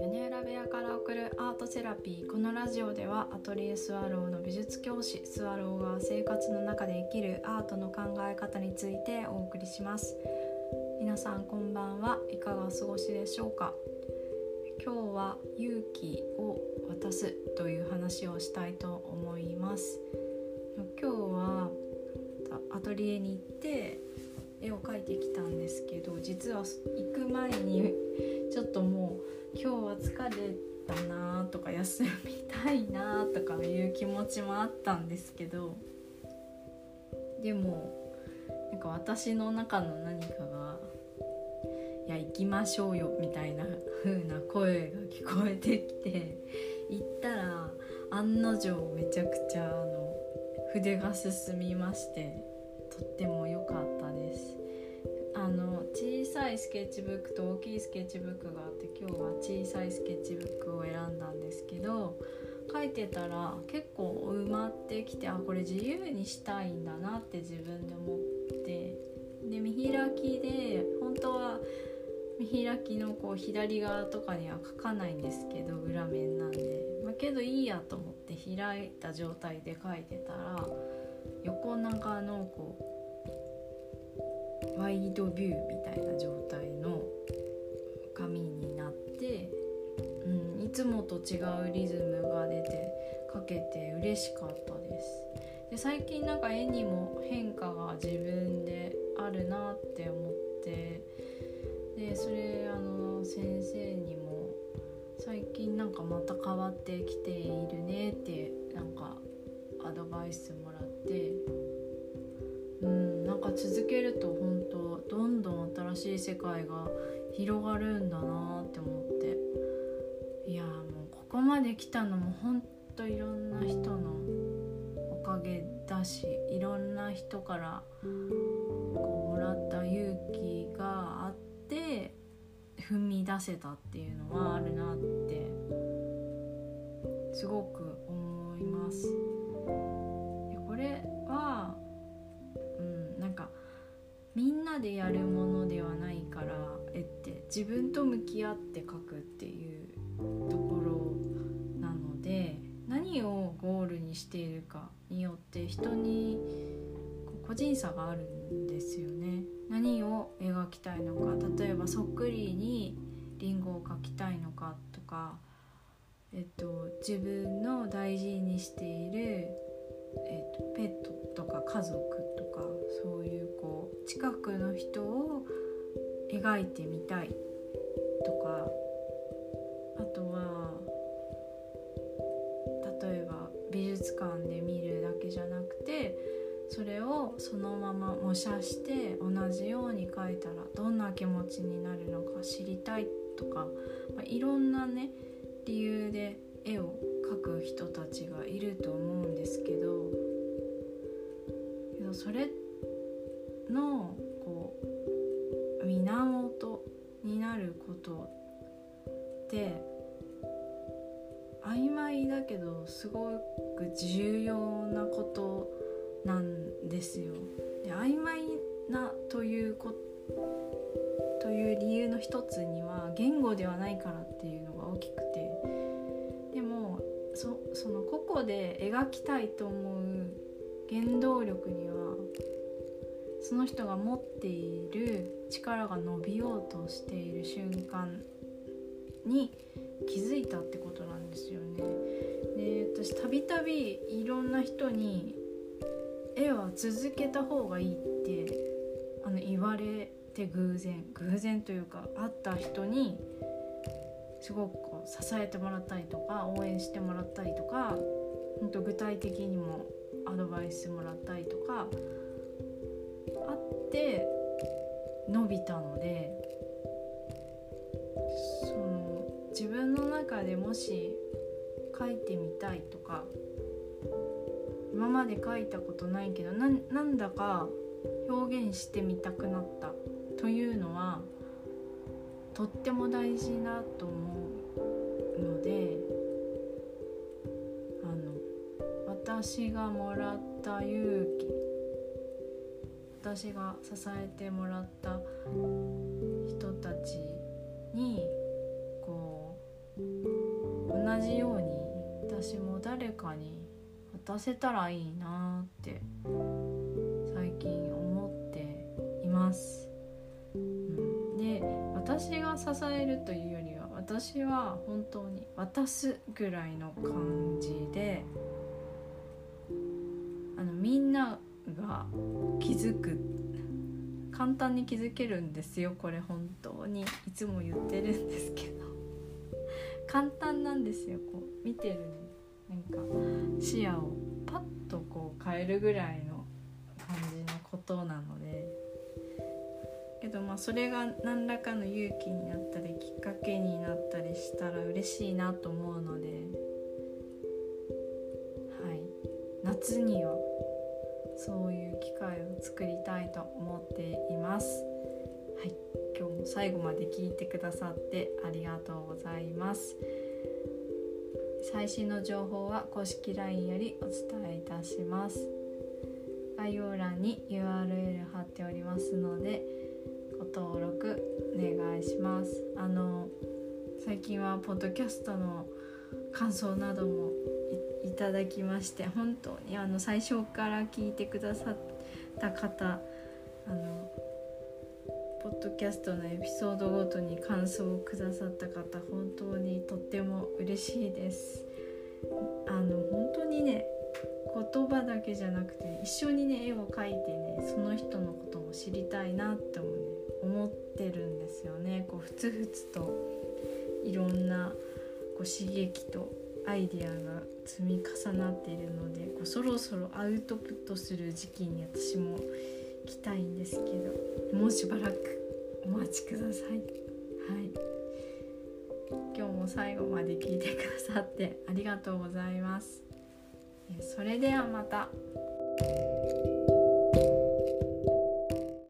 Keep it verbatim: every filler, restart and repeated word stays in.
ベネーラ部屋から送るアートセラピー。このラジオではアトリエスワローの美術教師スワローが生活の中で生きるアートの考え方についてお送りします。皆さんこんばんは。いかがお過ごしでしょうか。今日は勇気を渡すという話をしたいと思います。今日はアトリエに行って絵を描いてきたんですけど、実は行く前にちょっともう今日は疲れたなとか休みたいなとかいう気持ちもあったんですけど、でもなんか私の中の何かがいや行きましょうよみたいな風な声が聞こえてきて、行ったら案の定めちゃくちゃあの筆が進みまして、とっても良かったです。あの小さいスケッチブックと大きいスケッチブックがあって、今日は小さいスケッチブックを選んだんですけど、書いてたら結構埋まってきて、あ、これ自由にしたいんだなって自分で思って、で見開きで本当は見開きのこう左側とかには書かないんですけど、裏面なんで、まあ、けどいいやと思って開いた状態で書いてたら、横長のこうワイドビューみたいな状態の紙になって、うん、いつもと違うリズムが出て書けて嬉しかったです。で、最近なんか絵にも変化が自分であるなって思って、でそれあの先生にも最近なんかまた変わってきているねってなんかアドバイスもらって、うん、なんか続けると本当どんどん新しい世界が広がるんだなって思って、いやもうここまで来たのも本当いろんな人のおかげだし、いろんな人からこうもらった勇気があって踏み出せたっていうのはあるなってすごく思います。みんなでやるものではないから、絵って自分と向き合って描くっていうところなので、何をゴールにしているかによって人に個人差があるんですよね。何を描きたいのか、例えばそっくりにリンゴを描きたいのかとか、えっと、自分の大事にしている、えっと、ペットとか家族とかそういうこう近くの人を描いてみたいとか、あとは例えば美術館で見るだけじゃなくて、それをそのまま模写して同じように描いたらどんな気持ちになるのか知りたいとか、まあ、いろんなね理由で絵を描く人たちがいると思うんですけど、それのこう源になることって曖昧だけどすごく重要なことなんですよ。で、曖昧なということという理由の一つには言語ではないからっていうのが大きくて、でも そ, その個々で描きたいと思う原動力にはその人が持っている力が伸びようとしている瞬間に気づいたってことなんですよね。で、私たびたびいろんな人に絵は続けた方がいいってあの言われて、偶然偶然というか会った人にすごくこう支えてもらったりとか応援してもらったりとか、ほんと具体的にもアドバイスもらったりとかあって伸びたので、その自分の中でもし書いてみたいとか、今まで書いたことないけど な, なんだか表現してみたくなったというのはとっても大事だと思うので、私がもらった勇気私が支えてもらった人たちにこう同じように私も誰かに渡せたらいいなって最近思っています、うん、で私が支えるというよりは私は本当に渡すぐらいの感じであのみんなが気づく簡単に気づけるんですよ。これ本当にいつも言ってるんですけど簡単なんですよ。こう見てるなんか視野をパッとこう変えるぐらいの感じのことなのでけどまあそれが何らかの勇気になったりきっかけになったりしたら嬉しいなと思うので、はい、夏にはそういう機会を作りたいと思っています、はい、今日も最後まで聞いてくださってありがとうございます。最新の情報は公式 ライン よりお伝えいたします。概要欄に ユーアールエル 貼っておりますのでご登録お願いします。あの最近はポッドキャストの感想などもいただきまして本当にあの最初から聞いてくださった方あのポッドキャストのエピソードごとに感想をくださった方本当にとっても嬉しいです。あの本当にね言葉だけじゃなくて一緒にね絵を描いてねその人のことも知りたいなっても、ね、思ってるんですよね。こうふつふつといろんなこう刺激とアイディアが積み重なっているのでこうそろそろアウトプットする時期に私も来たいんですけどもうしばらくお待ちください、はい、今日も最後まで聞いてくださってありがとうございます。それではまた。